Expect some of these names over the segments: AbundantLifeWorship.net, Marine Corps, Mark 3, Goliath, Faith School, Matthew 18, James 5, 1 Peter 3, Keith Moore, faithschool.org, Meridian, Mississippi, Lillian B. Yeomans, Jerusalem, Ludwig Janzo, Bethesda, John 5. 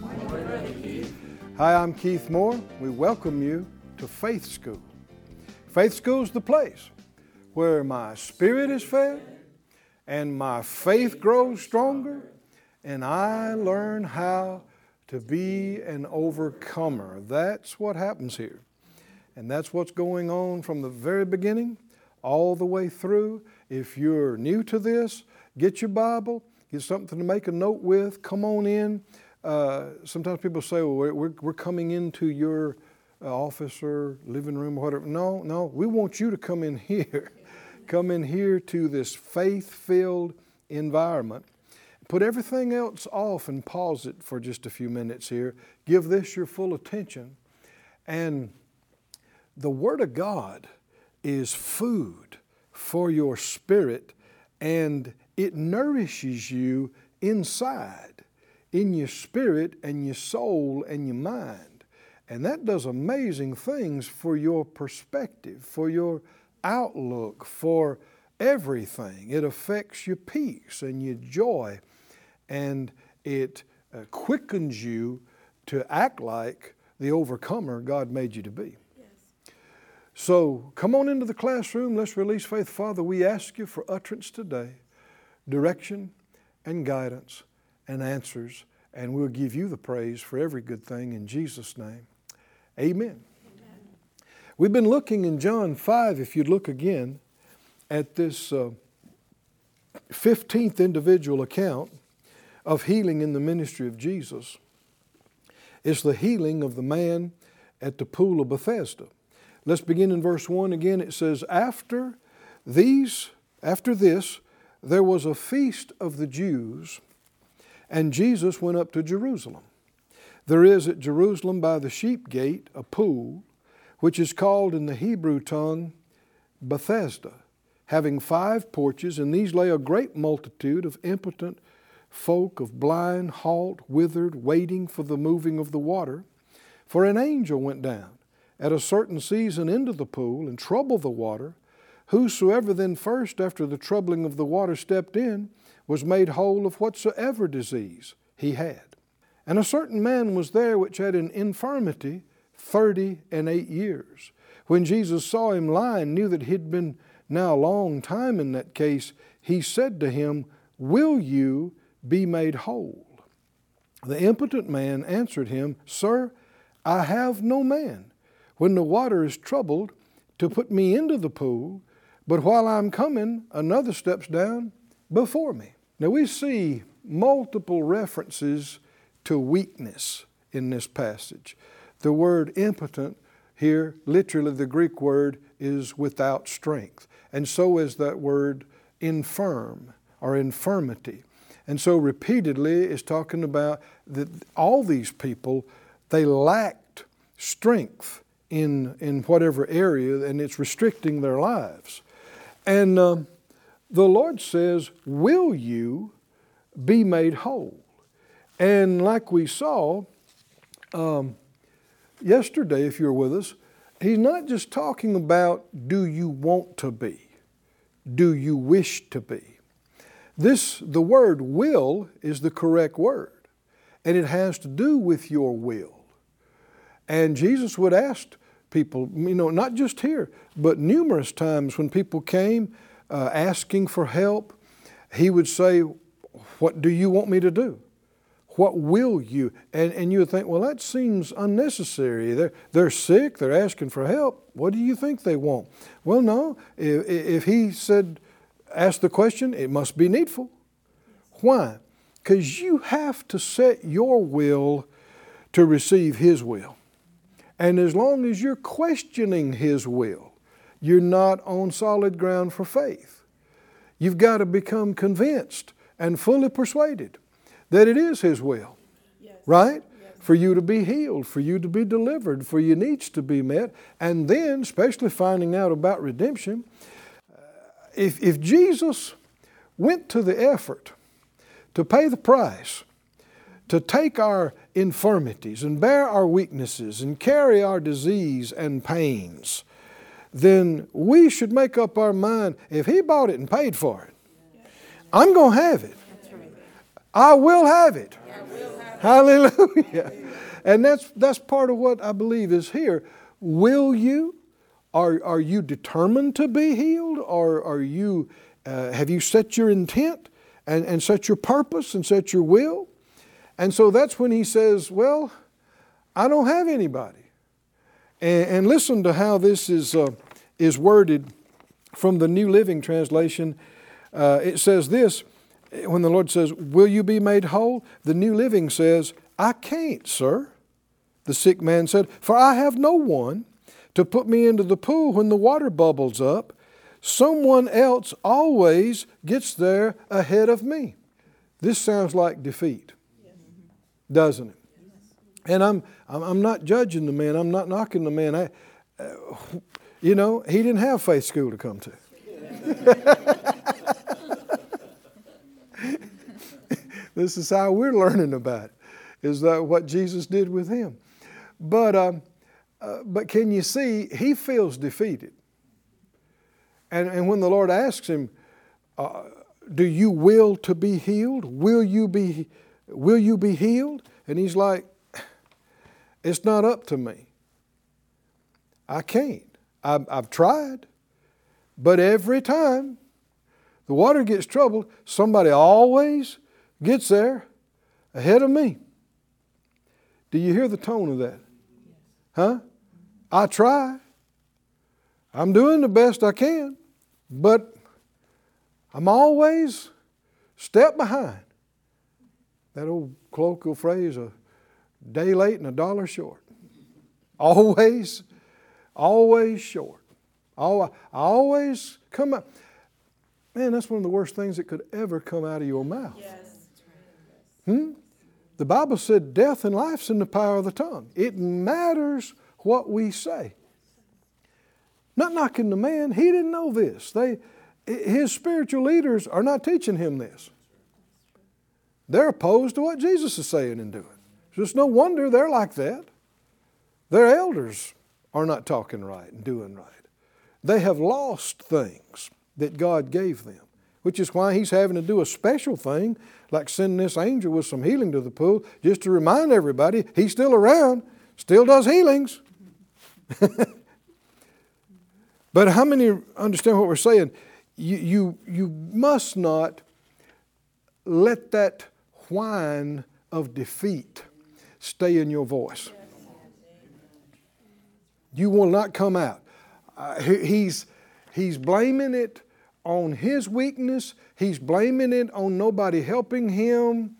Good morning, Keith. Hi, I'm Keith Moore. We welcome you to Faith School. Faith School's the place where my spirit is fed and my faith grows stronger and I learn how to be an overcomer. That's what happens here. And that's what's going on from the very beginning all the way through. If you're new to this, get your Bible. Get something to make a note with. Come on in. Sometimes people say, well, we're coming into your office or living room or whatever. No. We want you to come in here. Come in here to this faith-filled environment. Put everything else off and pause it for just a few minutes here. Give this your full attention. And the Word of God is food for your spirit, and it nourishes you inside, in your spirit and your soul and your mind. And that does amazing things for your perspective, for your outlook, for everything. It affects your peace and your joy, and it quickens you to act like the overcomer God made you to be. Yes. So come on into the classroom. Let's release faith. Father, we ask you for utterance today. Direction and guidance and answers, and we'll give you the praise for every good thing in Jesus' name. Amen. Amen. We've been looking in John 5, if you'd look again, at this 15th individual account of healing in the ministry of Jesus. It's the healing of the man at the pool of Bethesda. Let's begin in verse 1 again. It says, After this, there was a feast of the Jews, and Jesus went up to Jerusalem. There is at Jerusalem by the sheep gate a pool, which is called in the Hebrew tongue Bethesda, having 5 porches, and these lay a great multitude of impotent folk, of blind, halt, withered, waiting for the moving of the water. For an angel went down at a certain season into the pool and troubled the water. Whosoever then first after the troubling of the water stepped in was made whole of whatsoever disease he had. And a certain man was there which had an infirmity 38 years. When Jesus saw him lying, knew that he'd been now a long time in that case, he said to him, Will you be made whole? The impotent man answered him, Sir, I have no man, when the water is troubled, to put me into the pool, but while I'm coming, another steps down before me. Now we see multiple references to weakness in this passage. The word impotent here, literally the Greek word, is without strength. And so is that word infirm or infirmity. And so repeatedly it's talking about that all these people, they lacked strength in whatever area, and it's restricting their lives. And the Lord says, will you be made whole? And like we saw yesterday, if you were with us, he's not just talking about do you want to be, do you wish to be. The word will is the correct word, and it has to do with your will. And Jesus would ask people, not just here, but numerous times when people came asking for help, he would say, what do you want me to do? What will you? And you would think, well, that seems unnecessary. They're sick. They're asking for help. What do you think they want? Well, no. If he said, ask the question, it must be needful. Why? Because you have to set your will to receive his will. And as long as you're questioning his will, you're not on solid ground for faith. You've got to become convinced and fully persuaded that it is his will, yes. Right? Yes. for you to be healed, for you to be delivered, for your needs to be met. And then, especially finding out about redemption, if Jesus went to the effort to pay the price, to take our infirmities and bear our weaknesses and carry our disease and pains, then we should make up our mind, if He bought it and paid for it, I'm going to have it. I will have it. Hallelujah. And that's part of what I believe is here. Will you? Are you determined to be healed? Or are you? Have you set your intent and set your purpose and set your will? And so that's when He says, well, I don't have anybody. And listen to how this is worded from the New Living Translation. It says this, when the Lord says, will you be made whole? The New Living says, I can't, sir. The sick man said, for I have no one to put me into the pool when the water bubbles up. Someone else always gets there ahead of me. This sounds like defeat, doesn't it? And I'm not judging the man. I'm not knocking the man. He didn't have faith school to come to. This is how we're learning about it, is that what Jesus did with him. But can you see, he feels defeated. And when the Lord asks him, do you will to be healed? Will you be healed? And he's like, it's not up to me. I can't. I've tried. But every time the water gets troubled, somebody always gets there ahead of me. Do you hear the tone of that? Huh? I try. I'm doing the best I can, but I'm always a step behind. That old colloquial phrase, a day late and a dollar short. Always short. I always come up. Man, that's one of the worst things that could ever come out of your mouth. Yes. The Bible said death and life's in the power of the tongue. It matters what we say. Not knocking the man. He didn't know this. His spiritual leaders are not teaching him this. They're opposed to what Jesus is saying and doing. It's no wonder they're like that. Their elders are not talking right and doing right. They have lost things that God gave them, which is why He's having to do a special thing, like sending this angel with some healing to the pool, just to remind everybody He's still around, still does healings. But how many understand what we're saying? You must not let that whine of defeat stay in your voice. You will not come out. He's blaming it on his weakness. He's blaming it on nobody helping him.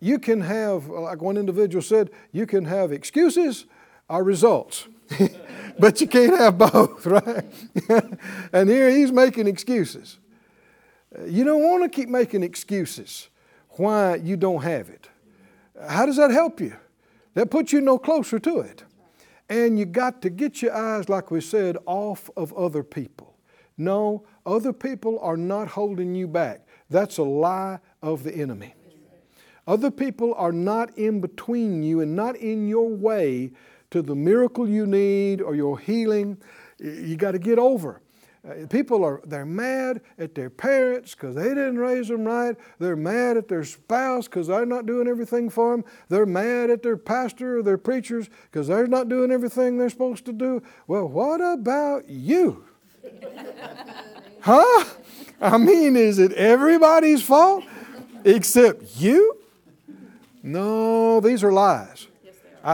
You can have, like one individual said, you can have excuses or results. But you can't have both, right? And here he's making excuses. You don't want to keep making excuses why you don't have it. How does that help you? That puts you no closer to it. And you got to get your eyes, like we said, off of other people. No, other people are not holding you back. That's a lie of the enemy. Other people are not in between you and not in your way to the miracle you need or your healing. You got to get over. People they're mad at their parents because they didn't raise them right. They're mad at their spouse because they're not doing everything for them. They're mad at their pastor or their preachers because they're not doing everything they're supposed to do. Well, what about you? Huh? I mean, is it everybody's fault except you? No, these are lies.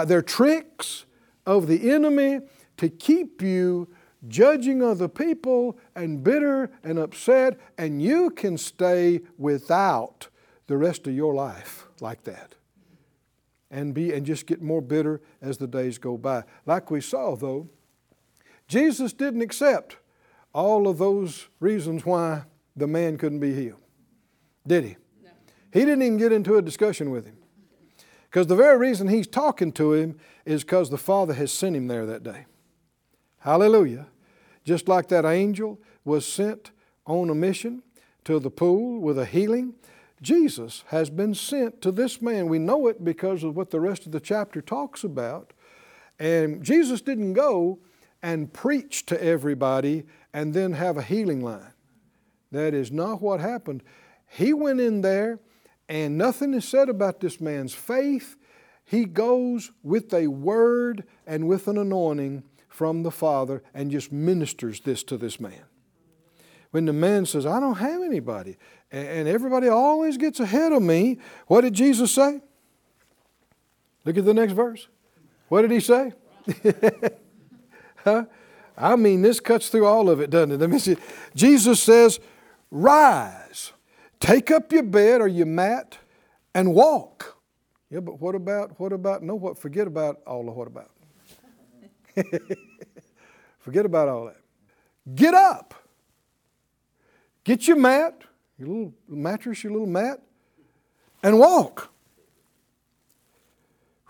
They're tricks of the enemy to keep you judging other people and bitter and upset, and you can stay without the rest of your life like that and just get more bitter as the days go by. Like we saw, though, Jesus didn't accept all of those reasons why the man couldn't be healed, did he? No. He didn't even get into a discussion with him. Because the very reason he's talking to him is because the Father has sent him there that day. Hallelujah. Just like that angel was sent on a mission to the pool with a healing, Jesus has been sent to this man. We know it because of what the rest of the chapter talks about. And Jesus didn't go and preach to everybody and then have a healing line. That is not what happened. He went in there and nothing is said about this man's faith. He goes with a word and with an anointing from the Father and just ministers this to this man. When the man says, I don't have anybody, and everybody always gets ahead of me, what did Jesus say? Look at the next verse. What did he say? Huh? I mean, this cuts through all of it, doesn't it? Let me see. Jesus says, rise, take up your bed or your mat and walk. Yeah, but what about, no, what, forget about all of what about. Forget about all that. Get up. Get your mat, your little mattress, your little mat, and walk.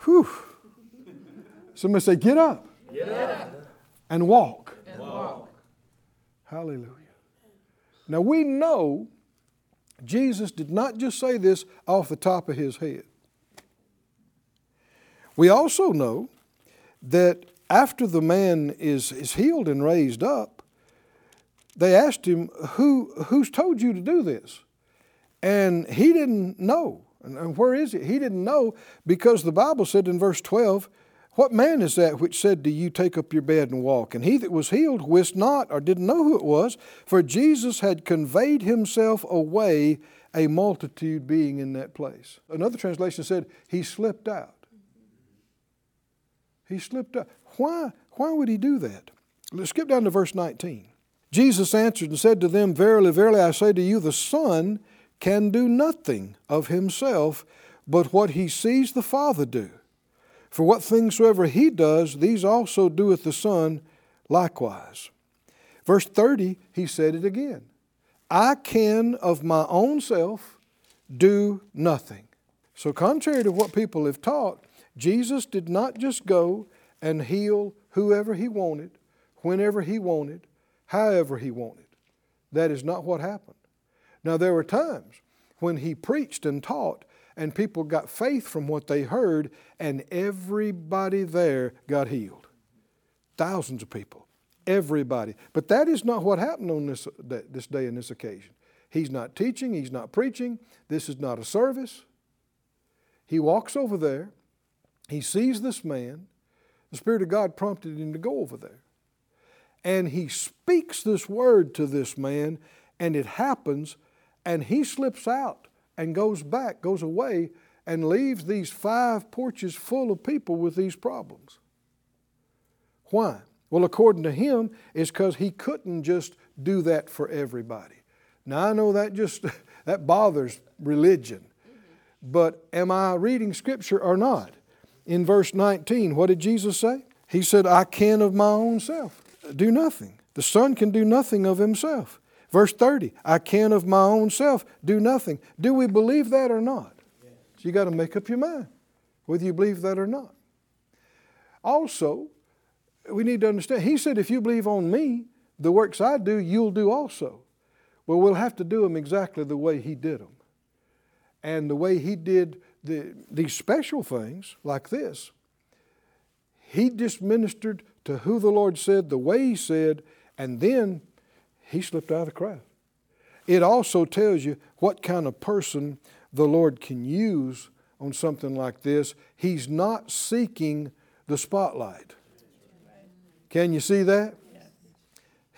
Whew. Somebody say, get up. Get up. And walk. And walk. Hallelujah. Now we know Jesus did not just say this off the top of his head. We also know that after the man is healed and raised up, they asked him, who's told you to do this? And he didn't know. And where is it? He didn't know because the Bible said in verse 12, what man is that which said to you, take up your bed and walk? And he that was healed wist not or didn't know who it was, for Jesus had conveyed himself away, a multitude being in that place. Another translation said, he slipped out. He slipped out. Why would he do that? Let's skip down to verse 19. Jesus answered and said to them, verily, verily, I say to you, the Son can do nothing of himself but what he sees the Father do. For what things soever he does, these also doeth the Son likewise. Verse 30, he said it again. I can of my own self do nothing. So contrary to what people have taught, Jesus did not just go and heal whoever he wanted, whenever he wanted, however he wanted. That is not what happened. Now there were times when he preached and taught and people got faith from what they heard, and everybody there got healed. Thousands of people, everybody. But that is not what happened on this day and this occasion. He's not teaching, he's not preaching. This is not a service. He walks over there. He sees this man. The Spirit of God prompted him to go over there. And he speaks this word to this man, and it happens, and he slips out and goes back, goes away, and leaves these 5 porches full of people with these problems. Why? Well, according to him, it's because he couldn't just do that for everybody. Now, I know that just that bothers religion, but am I reading Scripture or not? In verse 19, what did Jesus say? He said, I can of my own self do nothing. The Son can do nothing of himself. Verse 30, I can of my own self do nothing. Do we believe that or not? Yes. So you got to make up your mind whether you believe that or not. Also, we need to understand, he said, if you believe on me, the works I do, you'll do also. Well, we'll have to do them exactly the way he did them. And the way he did these special things like this, he just ministered to who the Lord said, the way he said, and then he slipped out of the crowd. It also tells you what kind of person the Lord can use on something like this. He's not seeking the spotlight. Can you see that?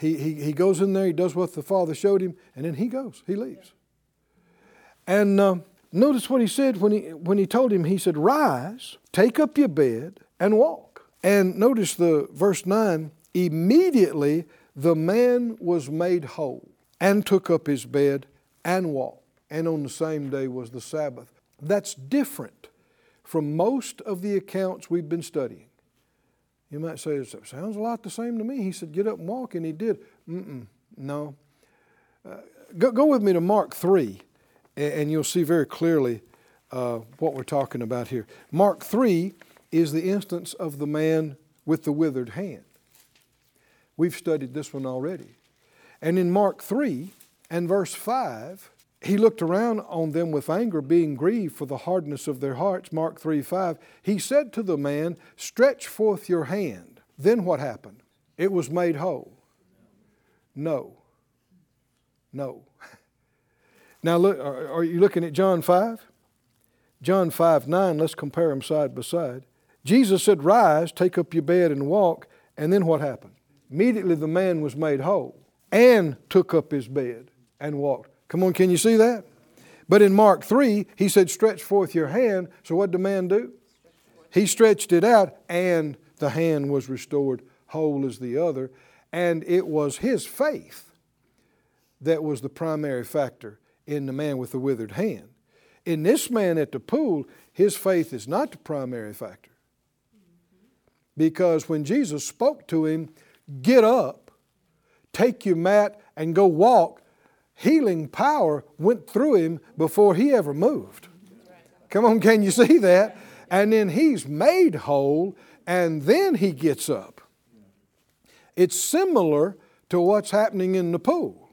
Yes. He goes in there, he does what the Father showed him, and then he goes, he leaves. And notice what he said when he told him, he said, rise, take up your bed and walk. And notice the verse 9, immediately the man was made whole and took up his bed and walked. And on the same day was the Sabbath. That's different from most of the accounts we've been studying. You might say, it sounds a lot the same to me. He said, get up and walk, and he did. No. Go with me to Mark 3, and you'll see very clearly what we're talking about here. Mark 3 is the instance of the man with the withered hand. We've studied this one already. And in Mark 3 and verse 5, he looked around on them with anger, being grieved for the hardness of their hearts. Mark 3, 5, he said to the man, "Stretch forth your hand." Then what happened? It was made whole. No. Now, look, are you looking at John 5? John 5, 9, let's compare them side by side. Jesus said, "Rise, take up your bed and walk." And then what happened? Immediately the man was made whole and took up his bed and walked. Come on, can you see that? But in Mark 3, he said, "Stretch forth your hand." So what did the man do? He stretched it out, and the hand was restored, whole as the other. And it was his faith that was the primary factor in the man with the withered hand. In this man at the pool, his faith is not the primary factor. Because when Jesus spoke to him, "Get up, take your mat, and go walk," healing power went through him before he ever moved. Come on, can you see that? And then he's made whole, and then he gets up. It's similar to what's happening in the pool.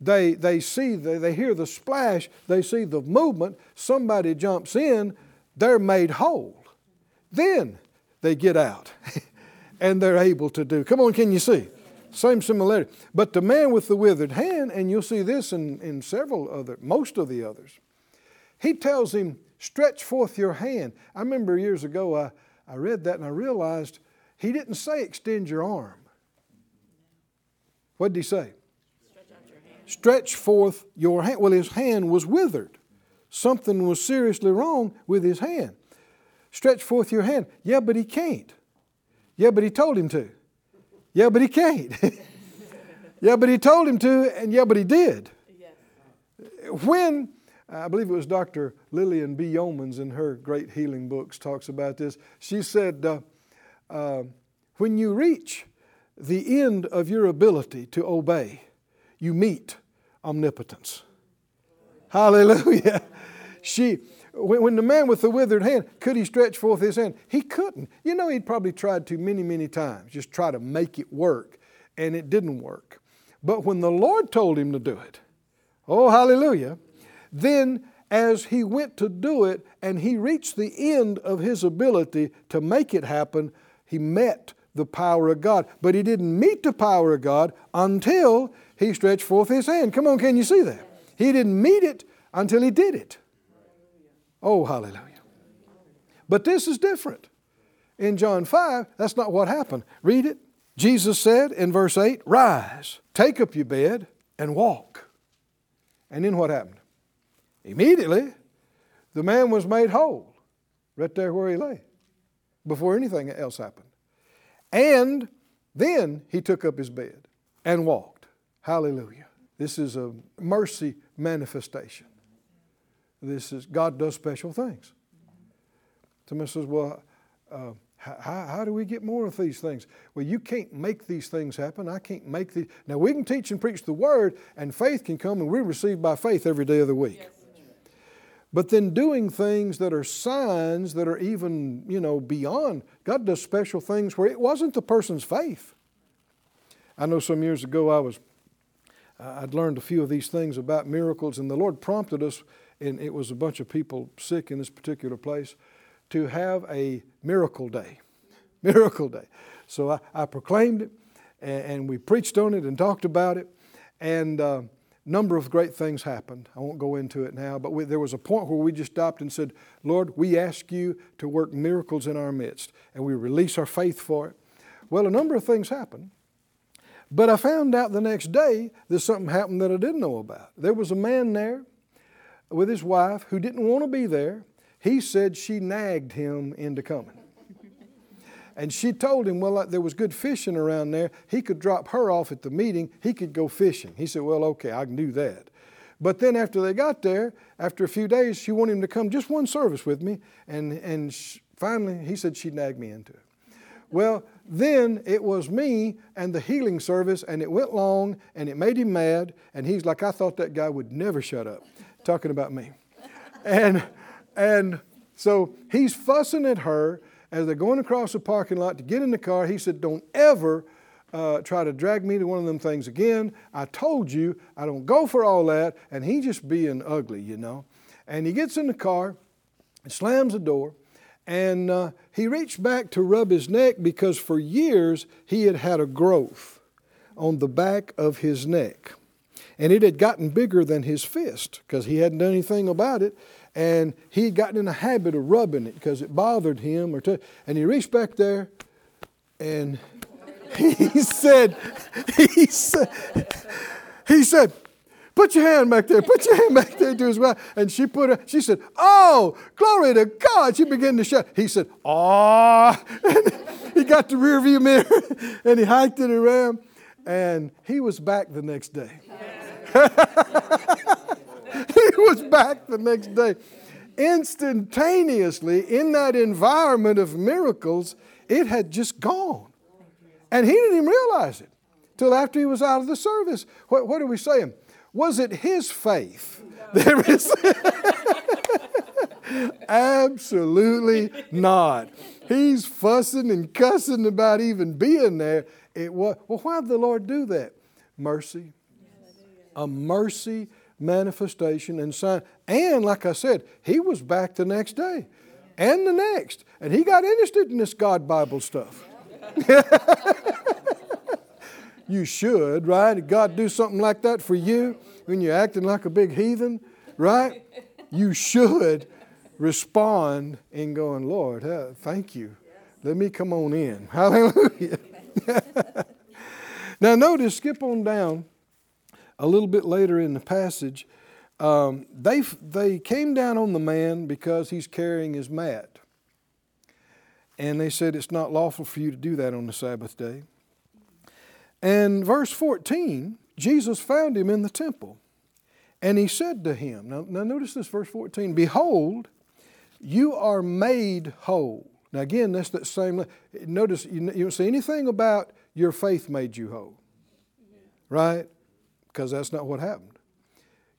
They hear the splash, they see the movement, somebody jumps in, they're made whole. Then they get out and they're able to do. Come on, can you see? Same similarity. But the man with the withered hand, and you'll see this in most of the others, he tells him, "Stretch forth your hand." I remember years ago, I read that and I realized he didn't say extend your arm. What did he say? Stretch out your hand. Stretch forth your hand. Well, his hand was withered. Something was seriously wrong with his hand. Stretch forth your hand. Yeah, but he can't. Yeah, but he told him to. Yeah, but he can't. Yeah, but he told him to, and yeah, but he did. When, I believe it was Dr. Lillian B. Yeomans in her great healing books talks about this. She said, when you reach the end of your ability to obey, you meet omnipotence. Hallelujah. When the man with the withered hand, could he stretch forth his hand? He couldn't. You know, he'd probably tried to many, many times, just try to make it work, and it didn't work. But when the Lord told him to do it, oh, hallelujah, then as he went to do it and he reached the end of his ability to make it happen, he met the power of God. But he didn't meet the power of God until he stretched forth his hand. Come on, can you see that? He didn't meet it until he did it. Oh, hallelujah. But this is different. In John 5, that's not what happened. Read it. Jesus said in verse 8, "Rise, take up your bed and walk." And then what happened? Immediately, the man was made whole right there where he lay before anything else happened. And then he took up his bed and walked. Hallelujah. This is a mercy manifestation. God does special things. Somebody says, "Well, how do we get more of these things?" Well, you can't make these things happen. I can't make these. Now, we can teach and preach the Word, and faith can come, and we receive by faith every day of the week. Yes. But then doing things that are signs that are even, beyond. God does special things where it wasn't the person's faith. I know some years ago I'd learned a few of these things about miracles, and the Lord prompted us. And it was a bunch of people sick in this particular place to have a miracle day. Miracle day. So I proclaimed it, and we preached on it and talked about it. And a number of great things happened. I won't go into it now, but there was a point where we just stopped and said, "Lord, we ask you to work miracles in our midst." And we release our faith for it. Well, a number of things happened. But I found out the next day that something happened that I didn't know about. There was a man there with his wife who didn't want to be there. He said she nagged him into coming. And she told him, well, there was good fishing around there. He could drop her off at the meeting. He could go fishing. He said, well, okay, I can do that. But then after they got there, after a few days, she wanted him to come just one service with me. And finally, he said she nagged me into it. Well, then it was me and the healing service, and it went long, and it made him mad. And he's like, I thought that guy would never shut up. Talking about me. And so he's fussing at her as they're going across the parking lot to get in the car. He said, don't ever try to drag me to one of them things again. I told you, I don't go for all that. And he just being ugly, you know. And he gets in the car and slams the door. And he reached back to rub his neck because for years he had had a growth on the back of his neck. And it had gotten bigger than his fist because he hadn't done anything about it. And he had gotten in a habit of rubbing it because it bothered him. And he reached back there and he said, put your hand back there, put your hand back there to his wife. And she put her, she said, oh, glory to God. She began to shout. He said, ah. He got the rear view mirror and he hiked it around. And he was back the next day. He was back the next day. Instantaneously, in that environment of miracles, it had just gone. And he didn't even realize it till after he was out of the service. What are we saying? Was it his faith? No. Absolutely not. He's fussing and cussing about even being there. It was, well, why did the Lord do that? Mercy. A mercy manifestation and sign. And like I said, he was back the next day and the next. And he got interested in this God Bible stuff. You should, right? Did God do something like that for you when you're acting like a big heathen, right? You should respond in going, Lord, thank you. Let me come on in. Hallelujah. Now notice, skip on down a little bit later in the passage. They came down on the man because he's carrying his mat. And they said, it's not lawful for you to do that on the Sabbath day. And verse 14, Jesus found him in the temple. And he said to him, now notice this, verse 14, behold, you are made whole. Now again, that's that same, notice, you don't say anything about your faith made you whole, right? Because that's not what happened.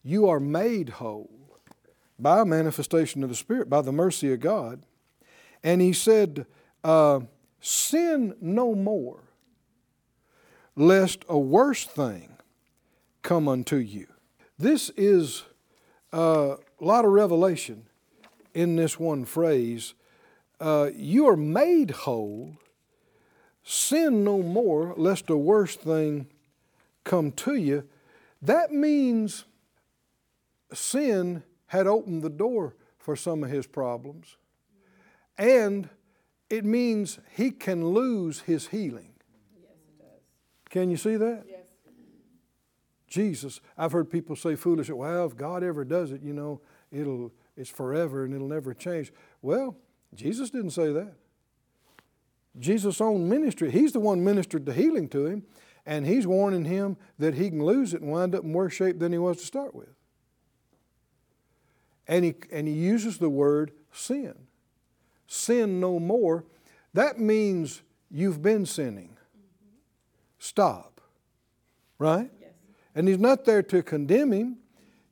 You are made whole by a manifestation of the Spirit, by the mercy of God. And he said, sin no more, lest a worse thing come unto you. This is a lot of revelation in this one phrase. You are made whole, sin no more, lest a worse thing come to you. That means sin had opened the door for some of his problems. And it means he can lose his healing. Yes, it does. Can you see that? Yes. Jesus, I've heard people say foolish, well, if God ever does it, you know, it's forever and it'll never change. Well, Jesus didn't say that. Jesus' own ministry, he's the one ministered the healing to him. And he's warning him that he can lose it and wind up in worse shape than he was to start with. And he uses the word sin. Sin no more. That means you've been sinning. Stop. Right? Yes. And he's not there to condemn him.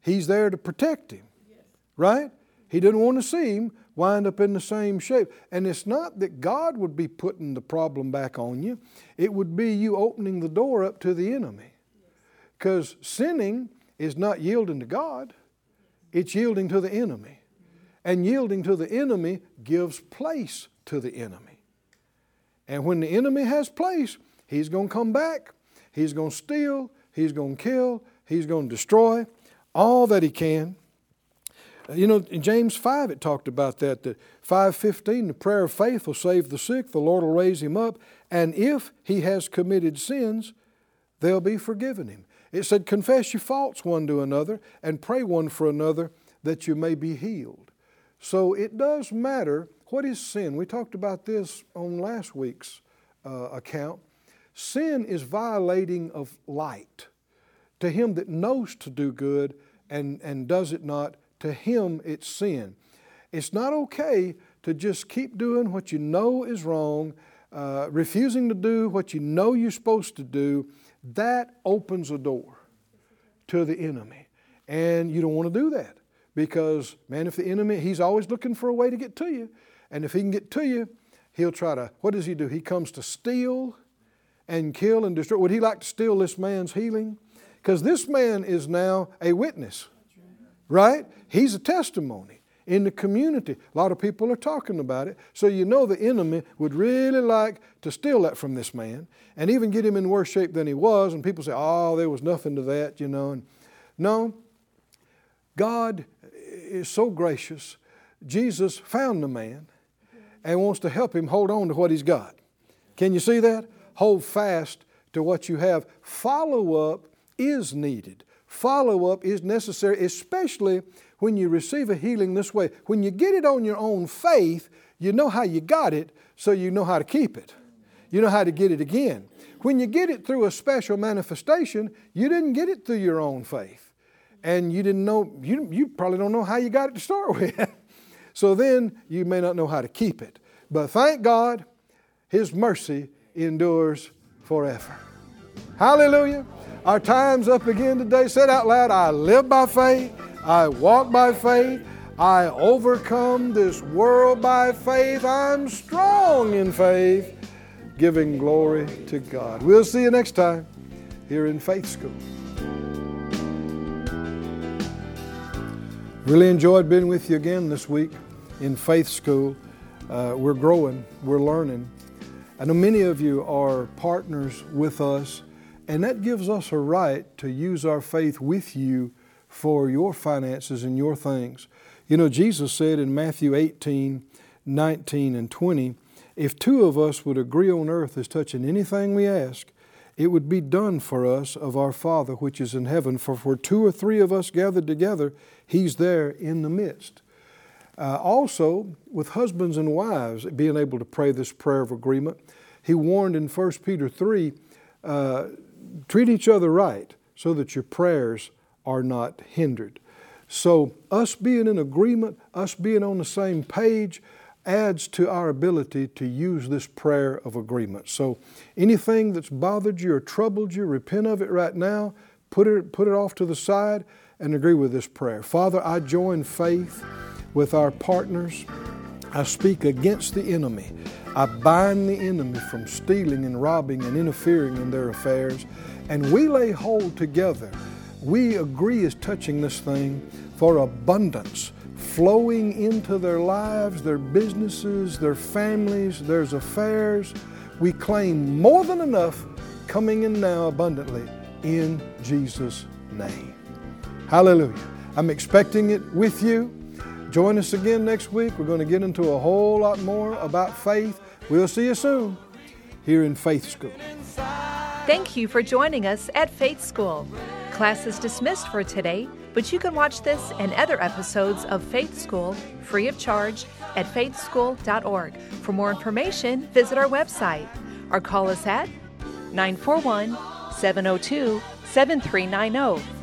He's there to protect him. Yes. Right? He didn't want to see him wind up in the same shape. And it's not that God would be putting the problem back on you. It would be you opening the door up to the enemy. Because sinning is not yielding to God. It's yielding to the enemy. And yielding to the enemy gives place to the enemy. And when the enemy has place, he's going to come back. He's going to steal. He's going to kill. He's going to destroy all that he can. You know, in James 5, it talked about that 5:15, the prayer of faith will save the sick, the Lord will raise him up, and if he has committed sins, they'll be forgiven him. It said, confess your faults one to another and pray one for another that you may be healed. So it does matter. What is sin? We talked about this on last week's account. Sin is violating of light. To him that knows to do good and does it not, to him, it's sin. It's not okay to just keep doing what you know is wrong, refusing to do what you know you're supposed to do. That opens a door to the enemy. And you don't want to do that Because, man, if the enemy, he's always looking for a way to get to you. And if he can get to you, he'll try to, what does he do? He comes to steal and kill and destroy. Would he like to steal this man's healing? Because this man is now a witness, right? He's a testimony in the community. A lot of people are talking about it. So you know the enemy would really like to steal that from this man and even get him in worse shape than he was. And people say, oh, there was nothing to that, you know. And no, God is so gracious. Jesus found the man and wants to help him hold on to what he's got. Can you see that? Hold fast to what you have. Follow-up is needed. Follow-up is necessary, especially when you receive a healing this way. When you get it on your own faith, you know how you got it, so you know how to keep it. You know how to get it again. When you get it through a special manifestation, you didn't get it through your own faith. And you didn't know, you probably don't know how you got it to start with. So then you may not know how to keep it. But thank God, His mercy endures forever. Hallelujah. Our time's up again today. Say it out loud. I live by faith. I walk by faith. I overcome this world by faith. I'm strong in faith, giving glory to God. We'll see you next time here in Faith School. Really enjoyed being with you again this week. In Faith School, we're growing, we're learning. I know many of you are partners with us, and that gives us a right to use our faith with you for your finances and your things. You know, Jesus said in Matthew 18, 19, and 20, if two of us would agree on earth as touching anything we ask, it would be done for us of our Father which is in heaven. For where two or three of us gathered together, He's there in the midst. Also, with husbands and wives being able to pray this prayer of agreement, He warned in 1 Peter 3, treat each other right so that your prayers are not hindered. So us being in agreement, us being on the same page, adds to our ability to use this prayer of agreement. So anything that's bothered you or troubled you, repent of it right now, put it off to the side, and agree with this prayer. Father, I join faith with our partners. I speak against the enemy. I bind the enemy from stealing and robbing and interfering in their affairs. And we lay hold together. We agree as touching this thing for abundance flowing into their lives, their businesses, their families, their affairs. We claim more than enough coming in now abundantly in Jesus' name. Hallelujah. I'm expecting it with you. Join us again next week. We're going to get into a whole lot more about faith. We'll see you soon here in Faith School. Thank you for joining us at Faith School. Class is dismissed for today, but you can watch this and other episodes of Faith School free of charge at faithschool.org. For more information, visit our website or call us at 941-702-7390.